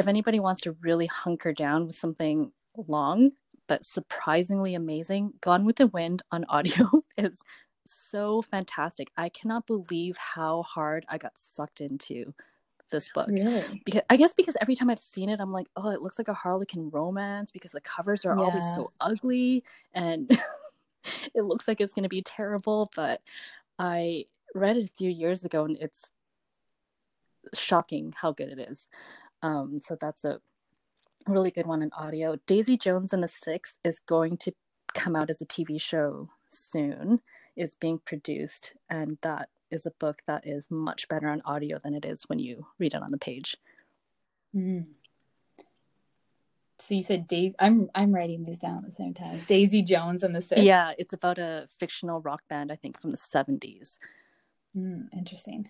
if anybody wants to really hunker down with something long but surprisingly amazing, Gone with the Wind on audio is so fantastic. I cannot believe how hard I got sucked into this book. Really? Because I guess because every time I've seen it, I'm like, oh, it looks like a Harlequin romance because the covers are yeah. always so ugly and it looks like it's going to be terrible. But I read it a few years ago and it's shocking how good it is. Um, so that's a really good one in audio. Daisy Jones and the Six is going to come out as a T V show soon. Is being produced, and that is a book that is much better on audio than it is when you read it on the page. Mm. So you said Daisy. I'm I'm writing these down at the same time. Daisy Jones and the Six. Yeah, it's about a fictional rock band, I think, from the seventies. Mm, interesting.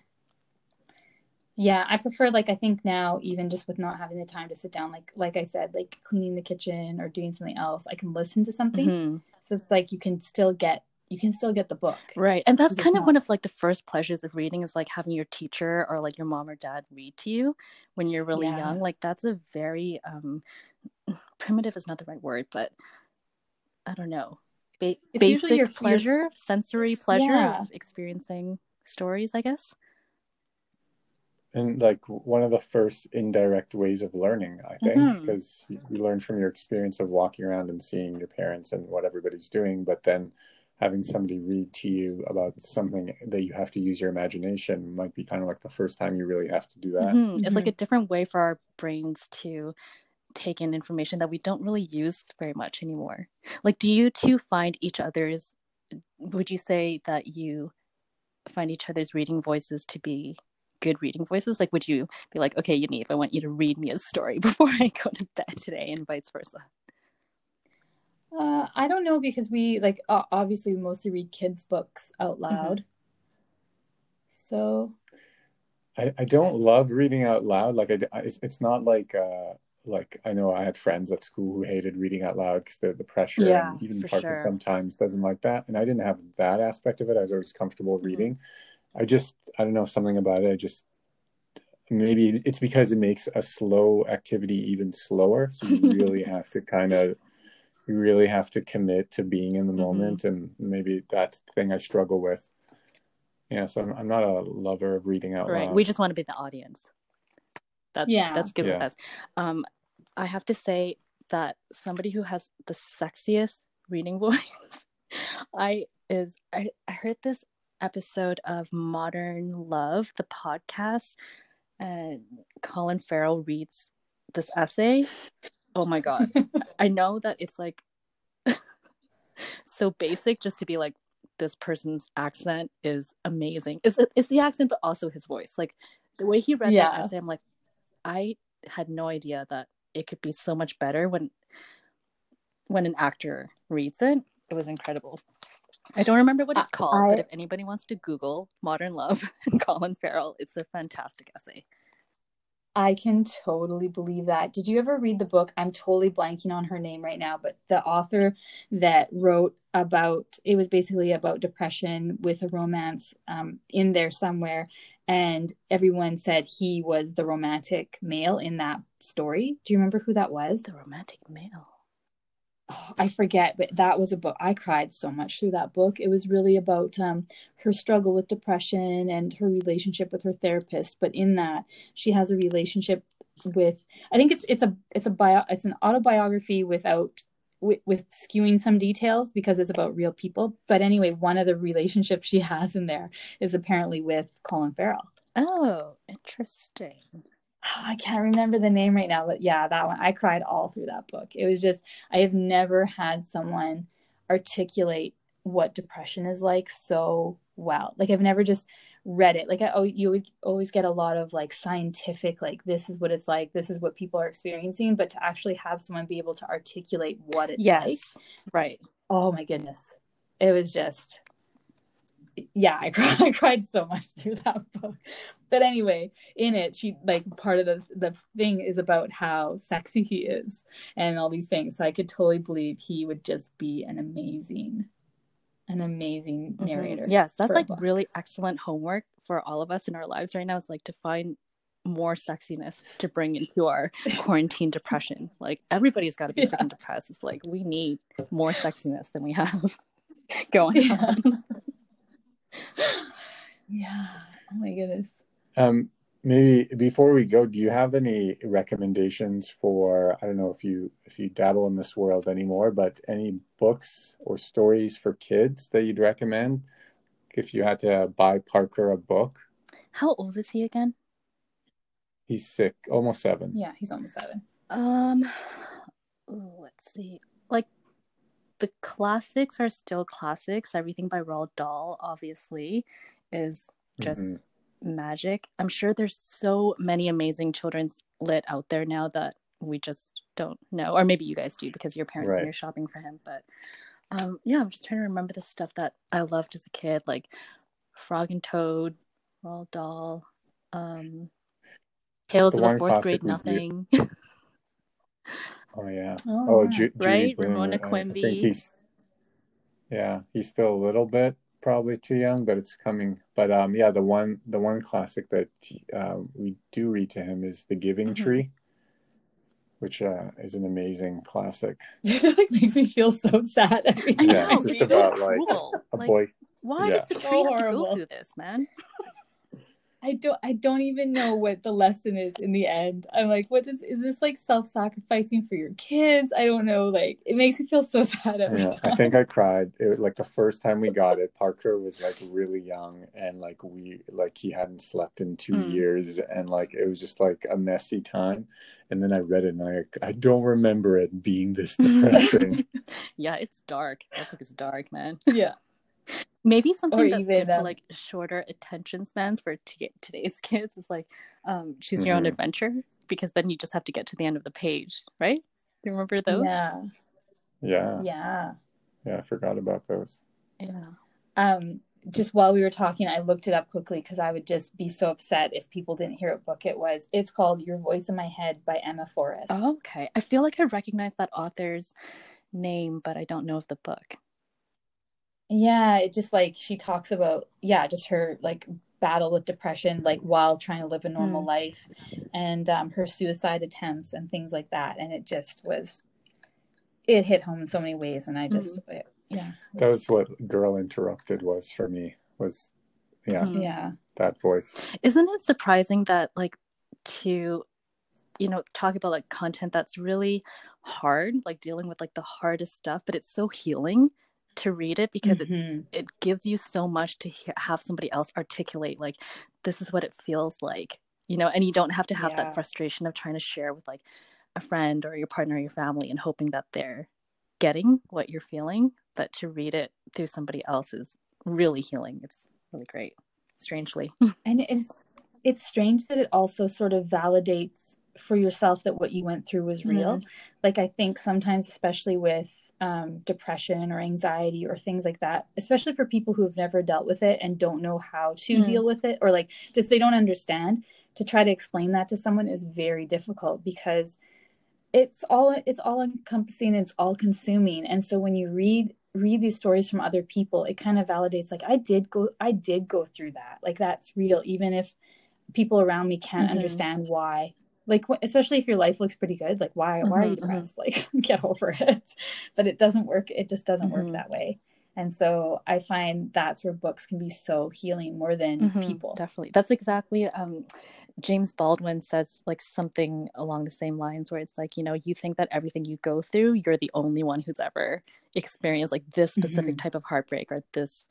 Yeah, I prefer, like, I think now, even just with not having the time to sit down, like like I said, like cleaning the kitchen or doing something else, I can listen to something. Mm-hmm. So it's like you can still get You can still get the book. Right. And that's kind of not... one of like the first pleasures of reading is like having your teacher or like your mom or dad read to you when you're really yeah. young. Like that's a very um, primitive is not the right word, but I don't know. Ba- it's usually your pleasure, your... sensory pleasure yeah. of experiencing stories, I guess. And like one of the first indirect ways of learning, I think, because mm-hmm. you learn from your experience of walking around and seeing your parents and what everybody's doing, but then having somebody read to you about something that you have to use your imagination might be kind of like the first time you really have to do that. Mm-hmm. It's mm-hmm. like a different way for our brains to take in information that we don't really use very much anymore. Like, do you two find each other's, would you say that you find each other's reading voices to be good reading voices? Like, would you be like, okay, Yaniv, I want you to read me a story before I go to bed today, and vice versa? Uh, I don't know, because we like uh, obviously we mostly read kids' books out loud. Mm-hmm. So, I, I don't love reading out loud. Like I, I it's, it's not like uh, like I know I had friends at school who hated reading out loud because the the pressure yeah, and even Parker sure. sometimes doesn't like that. And I didn't have that aspect of it. I was always comfortable mm-hmm. reading. I just I don't know something about it. I just maybe it's because it makes a slow activity even slower. So you really have to kind of. You really have to commit to being in the moment, mm-hmm. and maybe that's the thing I struggle with. Yeah, so I'm, I'm not a lover of reading out right. loud. We just want to be the audience. That's, yeah. that's good yeah. with us. Um, I have to say that somebody who has the sexiest reading voice, I is I, I heard this episode of Modern Love, the podcast, and Colin Farrell reads this essay. Oh my God. I know that it's like so basic just to be like, this person's accent is amazing. It's, it's the accent, but also his voice. Like the way he read yeah. that essay, I'm like, I had no idea that it could be so much better when when an actor reads it. It was incredible. I don't remember what it's called, I... but if anybody wants to Google Modern Love and Colin Farrell, it's a fantastic essay. I can totally believe that. Did you ever read the book? I'm totally blanking on her name right now, but the author that wrote about, it was basically about depression with a romance um, in there somewhere. And everyone said he was the romantic male in that story. Do you remember who that was? The romantic male. Oh, I forget, but that was a book. I cried so much through that book. It was really about um, her struggle with depression and her relationship with her therapist. But in that, she has a relationship with. I think it's it's a it's a bio it's an autobiography without with, with skewing some details because it's about real people. But anyway, one of the relationships she has in there is apparently with Colin Farrell. Oh, interesting. Oh, I can't remember the name right now, but yeah, that one. I cried all through that book. It was just, I have never had someone articulate what depression is like so well. Like I've never just read it. Like I, oh, you would always get a lot of like scientific, like this is what it's like. This is what people are experiencing, but to actually have someone be able to articulate what it's yes. like. Right. Oh my goodness. It was just, yeah, I cried, I cried so much through that book. But anyway, in it, she like part of the the thing is about how sexy he is and all these things. So I could totally believe he would just be an amazing, an amazing narrator. Mm-hmm. Yes, that's like really excellent homework for all of us in our lives right now. Is like to find more sexiness to bring into our quarantine depression. Like everybody's got to be yeah. freaking depressed. It's like we need more sexiness than we have going yeah. on. Yeah. Oh my goodness. Um, Maybe before we go, do you have any recommendations for, I don't know if you if you dabble in this world anymore, but any books or stories for kids that you'd recommend if you had to buy Parker a book? How old is he again? He's six, almost seven. Yeah, he's almost seven. Um, ooh, let's see. Like, the classics are still classics. Everything by Roald Dahl, obviously, is just... Mm-hmm. magic. I'm sure there's so many amazing children's lit out there now that we just don't know, or maybe you guys do because your parents right. and you're shopping for him. But um yeah, I'm just trying to remember the stuff that I loved as a kid, like Frog and Toad, Roald Dahl, um Tales of a Fourth Grade Nothing. oh yeah. Oh, oh yeah. Ju- right, Judy Ramona Blume. Quimby. I think he's, yeah, he's still a little bit. Probably too young, but it's coming. But um, yeah, the one the one classic that uh, we do read to him is The Giving mm-hmm. Tree, which uh, is an amazing classic. It like, makes me feel so sad every time. Yeah, it's just about so like cool. a like, boy. Why yeah. is the tree so have to go through this, man? I don't. I don't even know what the lesson is in the end. I'm like, what does is this like self-sacrificing for your kids? I don't know. Like, it makes me feel so sad every yeah, time. I think I cried. It was like the first time we got it. Parker was like really young, and like we like he hadn't slept in two mm. years, and like it was just like a messy time. And then I read it, and I I don't remember it being this depressing. Yeah, it's dark. I think it's dark, man. Yeah. Maybe something or that's good for like shorter attention spans for t- today's kids is like um, choose your mm-hmm. own adventure, because then you just have to get to the end of the page, right? You remember those? Yeah. Yeah. Yeah. Yeah, I forgot about those. Yeah. Um, just while we were talking, I looked it up quickly because I would just be so upset if people didn't hear what book it was. It's called Your Voice in My Head by Emma Forrest. Oh, okay. I feel like I recognize that author's name, but I don't know of the book. Yeah, it just like she talks about, yeah, just her like battle with depression, like while trying to live a normal mm. life, and um, her suicide attempts and things like that. And it just was, it hit home in so many ways. And I just, mm. it, yeah. It was... That was what Girl Interrupted was for me, was, yeah, mm. yeah, that voice. Isn't it surprising that like to, you know, talk about like content that's really hard, like dealing with like the hardest stuff, but it's so healing to read it, because mm-hmm. it's, it gives you so much to he- have somebody else articulate like this is what it feels like, you know, and you don't have to have yeah. that frustration of trying to share with like a friend or your partner or your family and hoping that they're getting what you're feeling, but to read it through somebody else is really healing. It's really great, strangely. And it's it's strange that it also sort of validates for yourself that what you went through was real. Mm-hmm. Like I think sometimes, especially with Um, depression or anxiety or things like that, especially for people who have never dealt with it and don't know how to mm. deal with it, or like just they don't understand, to try to explain that to someone is very difficult, because it's all it's all encompassing, it's all consuming. And so when you read read these stories from other people, it kind of validates like I did go I did go through that, like that's real, even if people around me can't mm-hmm. understand why. Like, especially if your life looks pretty good, like, why, why are you depressed? Like, get over it. But it doesn't work. It just doesn't mm-hmm. work that way. And so I find that's where books can be so healing, more than mm-hmm, people. Definitely. That's exactly, um, James Baldwin says like something along the same lines where it's like, you know, you think that everything you go through, you're the only one who's ever experienced like this specific mm-hmm. type of heartbreak or this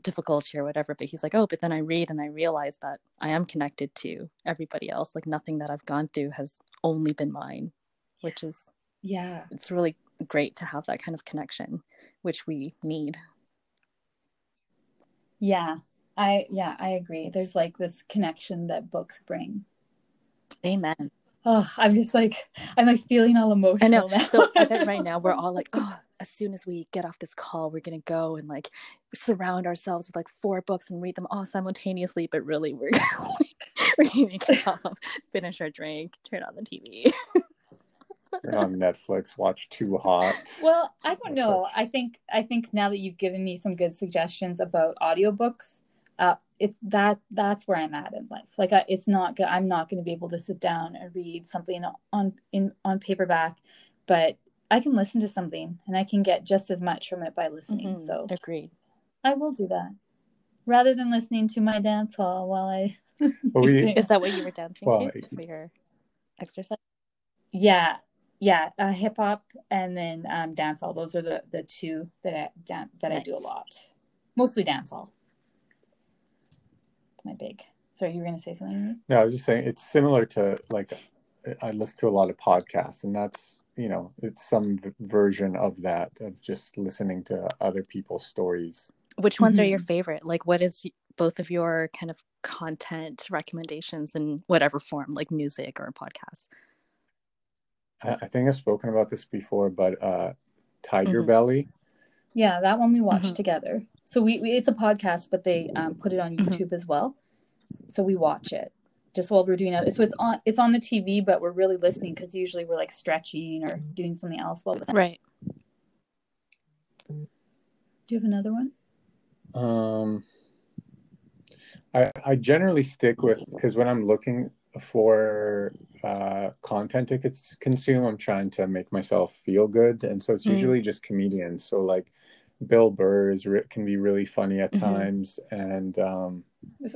difficulty or whatever, but he's like, oh, but then I read and I realize that I am connected to everybody else, like nothing that I've gone through has only been mine, which is yeah it's really great to have that kind of connection, which we need. Yeah, I yeah I agree. There's like this connection that books bring. Amen. Oh, I'm just like, I'm like feeling all emotional. I know. Now. So I bet right now we're all like, oh, as soon as we get off this call, we're going to go and like surround ourselves with like four books and read them all simultaneously. But really, we're going we're to get off, finish our drink, turn on the T V. Turn on Netflix, watch Too Hot. Well, I don't Netflix. know. I think, I think now that you've given me some good suggestions about audiobooks, uh, it's that that's where I'm at in life. Like I, it's not good. I'm not going to be able to sit down and read something on, in, on paperback, but I can listen to something and I can get just as much from it by listening. Mm-hmm. So agreed. I will do that rather than listening to my dance hall while I we, is that what you were dancing well, to for your exercise? Yeah, yeah, uh, hip hop and then um, dancehall. Those are the, the two that I, dan- that nice. I do a lot. Mostly dancehall. It's my big. Sorry, you were going to say something? No, I was just saying it's similar to, like, I listen to a lot of podcasts, and that's, you know, it's some v- version of that, of just listening to other people's stories. Which ones mm-hmm. are your favorite? Like, what is both of your kind of content recommendations in whatever form, like music or a podcast? I, I think I've spoken about this before, but uh, Tiger mm-hmm. Belly. Yeah, that one we watched mm-hmm. together. So we, we it's a podcast, but they um, put it on YouTube mm-hmm. as well. So we watch it just while we're doing it. So it's on it's on the T V, but we're really listening because usually we're like stretching or doing something else while listening. Right. Do you have another one? Um, I I generally stick with, because when I'm looking for uh, content to consume, I'm trying to make myself feel good, and so it's mm. usually just comedians. So like Bill Burr is re- can be really funny at mm-hmm. times, and um,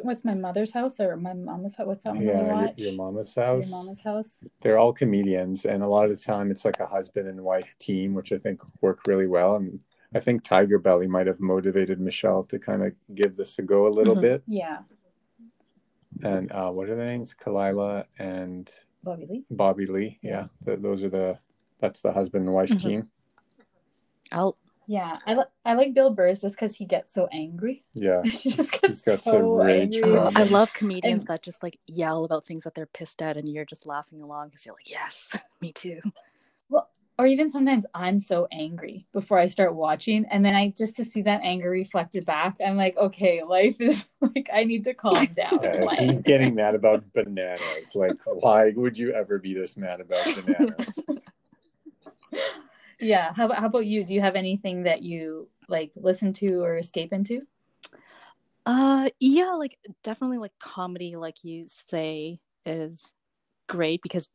what's my mother's house or my mama's house? What's that one yeah, that we watch? Your, your mama's house. Your mama's house. They're all comedians, and a lot of the time it's like a husband and wife team, which I think work really well. And I think Tiger Belly might have motivated Michelle to kind of give this a go a little mm-hmm. bit. Yeah. And uh, what are their names? Kalila and Bobby Lee. Bobby Lee. Yeah. The, those are the, that's the husband and wife mm-hmm. team. I'll, yeah. I, li- I like Bill Burr's just because he gets so angry. Yeah. he just gets He's got so some rage. Oh, I love comedians and, that just like yell about things that they're pissed at and you're just laughing along because you're like, yes, me too. Well, or even sometimes I'm so angry before I start watching. And then I just to see that anger reflected back, I'm like, okay, life is like, I need to calm down. Yeah, he's getting mad about bananas. Like, why would you ever be this mad about bananas? Yeah. How, how about you? Do you have anything that you like listen to or escape into? Uh, yeah, like definitely like comedy, like you say, is great because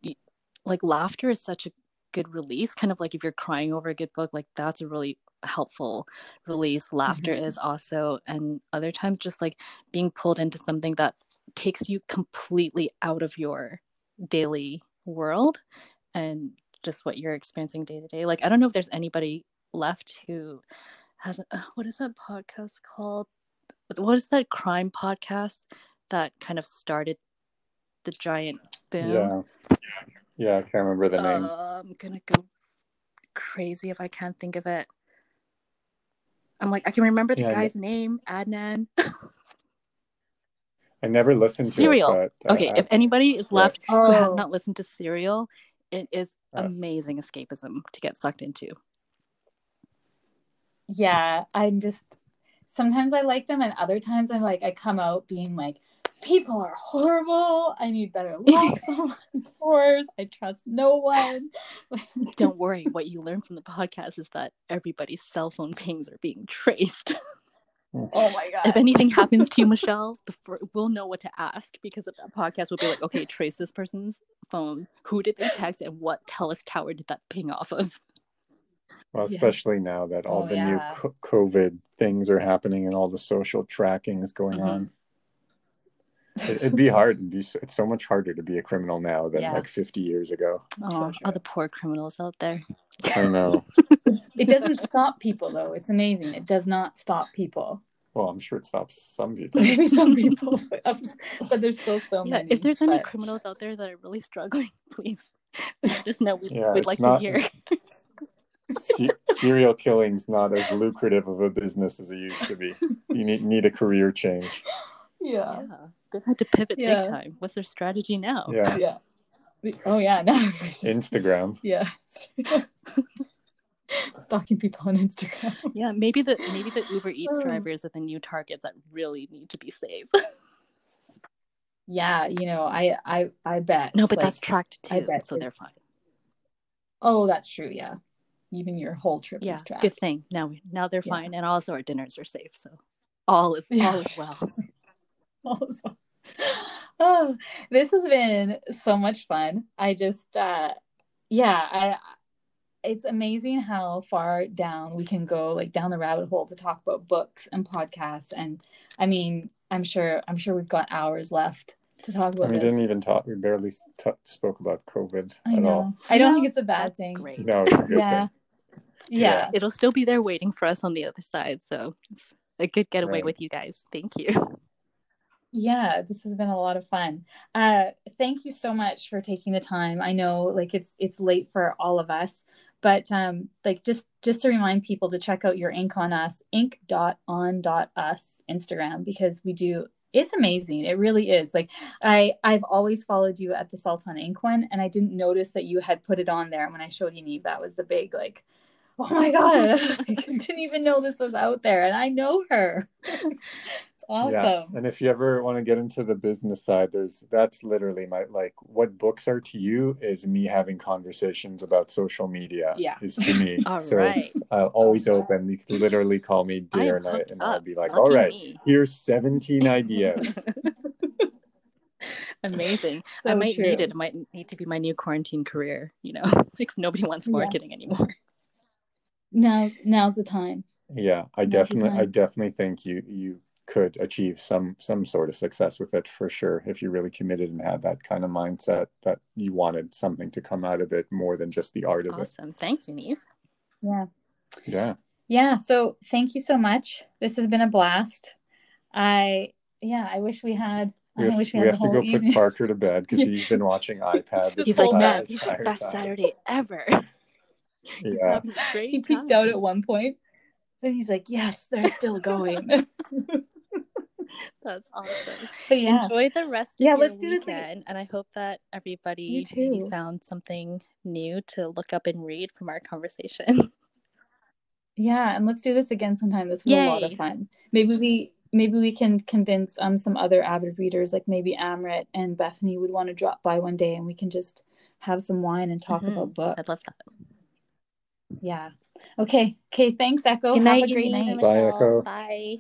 like laughter is such a good release, kind of like if you're crying over a good book, like that's a really helpful release. Laughter mm-hmm. is also, and other times just like being pulled into something that takes you completely out of your daily world and just what you're experiencing day to day. Like I don't know if there's anybody left who hasn't uh, what is that podcast called? What is that crime podcast that kind of started the giant boom? Yeah. Yeah, I can't remember the name. Uh, I'm going to go crazy if I can't think of it. I'm like, I can remember the yeah, guy's yeah. name, Adnan. I never listened Serial. to it. Serial. Uh, okay, I, if anybody is left yeah. oh. who has not listened to Serial, it is yes. amazing escapism to get sucked into. Yeah, I'm just... Sometimes I like them and other times I'm like, I come out being like, people are horrible. I need better locks on my doors. I trust no one. Don't worry. What you learn from the podcast is that everybody's cell phone pings are being traced. Oh my God. If anything happens to you, Michelle, the fir- we'll know what to ask because of that podcast. We'll be like, okay, trace this person's phone. Who did they text and what TELUS tower did that ping off of? Well, especially yeah. now that all oh, the yeah. new co- COVID things are happening and all the social tracking is going mm-hmm. on. It'd be hard. It'd be so, it's so much harder to be a criminal now than yeah. like fifty years ago. Oh, so, all yeah. the poor criminals out there. I know. It doesn't stop people, though. It's amazing. It does not stop people. Well, I'm sure it stops some people. Maybe some people, but there's still so yeah, many. If there's but... any criminals out there that are really struggling, please let us know. We'd, yeah, we'd like not... to hear. C- serial killing's not as lucrative of a business as it used to be. You need need a career change. Yeah. yeah. They've had to pivot yeah. big time. What's their strategy now? Yeah. yeah. Oh, yeah. Now just... Instagram. Yeah. Stalking people on Instagram. Yeah. Maybe the maybe the Uber Eats drivers are the new targets that really need to be saved. Yeah. You know, I I, I bet. No, but like, that's tracked too. I bet so it's... they're fine. Oh, that's true. Yeah. Even your whole trip yeah, is tracked. Good thing. Now, now they're yeah. fine. And also our dinners are safe. So all is yeah. all is well. Also, oh, this has been so much fun. I just, uh, yeah, I, it's amazing how far down we can go, like down the rabbit hole to talk about books and podcasts. And I mean, I'm sure, I'm sure we've got hours left to talk about. And we this. didn't even talk. We barely t- spoke about COVID I at know. all. I don't yeah, think it's a bad thing. Great. No, it's a good yeah. thing. Yeah. yeah, it'll still be there waiting for us on the other side. So it's a good getaway right. with you guys. Thank you. Yeah, this has been a lot of fun. Uh, thank you so much for taking the time. I know, like, it's it's late for all of us, but um, like just just to remind people to check out your Ink on Us, ink dot on dot us Instagram, because we do. It's amazing. It really is. Like, I, I've always followed you at the Salt on Ink one, and I didn't notice that you had put it on there. And when I showed you, Eve, that was the big, like, oh my God, I didn't even know this was out there. And I know her. It's awesome. Yeah. And if you ever want to get into the business side, there's, that's literally my, like, what books are to you is me having conversations about social media yeah. is to me. All so right. I'll always open. You can literally call me day or night and up. I'll be like, Lucky all right, me. here's seventeen ideas. Amazing. So I might true. need it. It might need to be my new quarantine career. You know, like nobody wants marketing yeah. anymore. Now, now's the time. Yeah, I now's definitely, I definitely think you you could achieve some some sort of success with it for sure if you really committed and had that kind of mindset that you wanted something to come out of it more than just the art of awesome. it. Awesome, thanks, Yaniv. Yeah, yeah, yeah. So thank you so much. This has been a blast. I yeah, I wish we had. We have, I wish we, we had have the whole to go evening. Put Parker to bed because he's been watching iPads. He's like, man, he's like, best Saturday ever. Yeah, he peeked time. out at one point, and he's like, "Yes, they're still going." That's awesome. But yeah. Enjoy the rest. Of yeah, your let's do weekend, this again. And I hope that everybody found something new to look up and read from our conversation. Yeah, and let's do this again sometime. This was Yay. a lot of fun. Maybe we maybe we can convince um some other avid readers, like maybe Amrit and Bethany, would want to drop by one day, and we can just have some wine and talk mm-hmm. about books. I'd love that. Yeah. Okay. Okay. Thanks, Echo. Good Have night, a great night. Bye, Echo. Bye.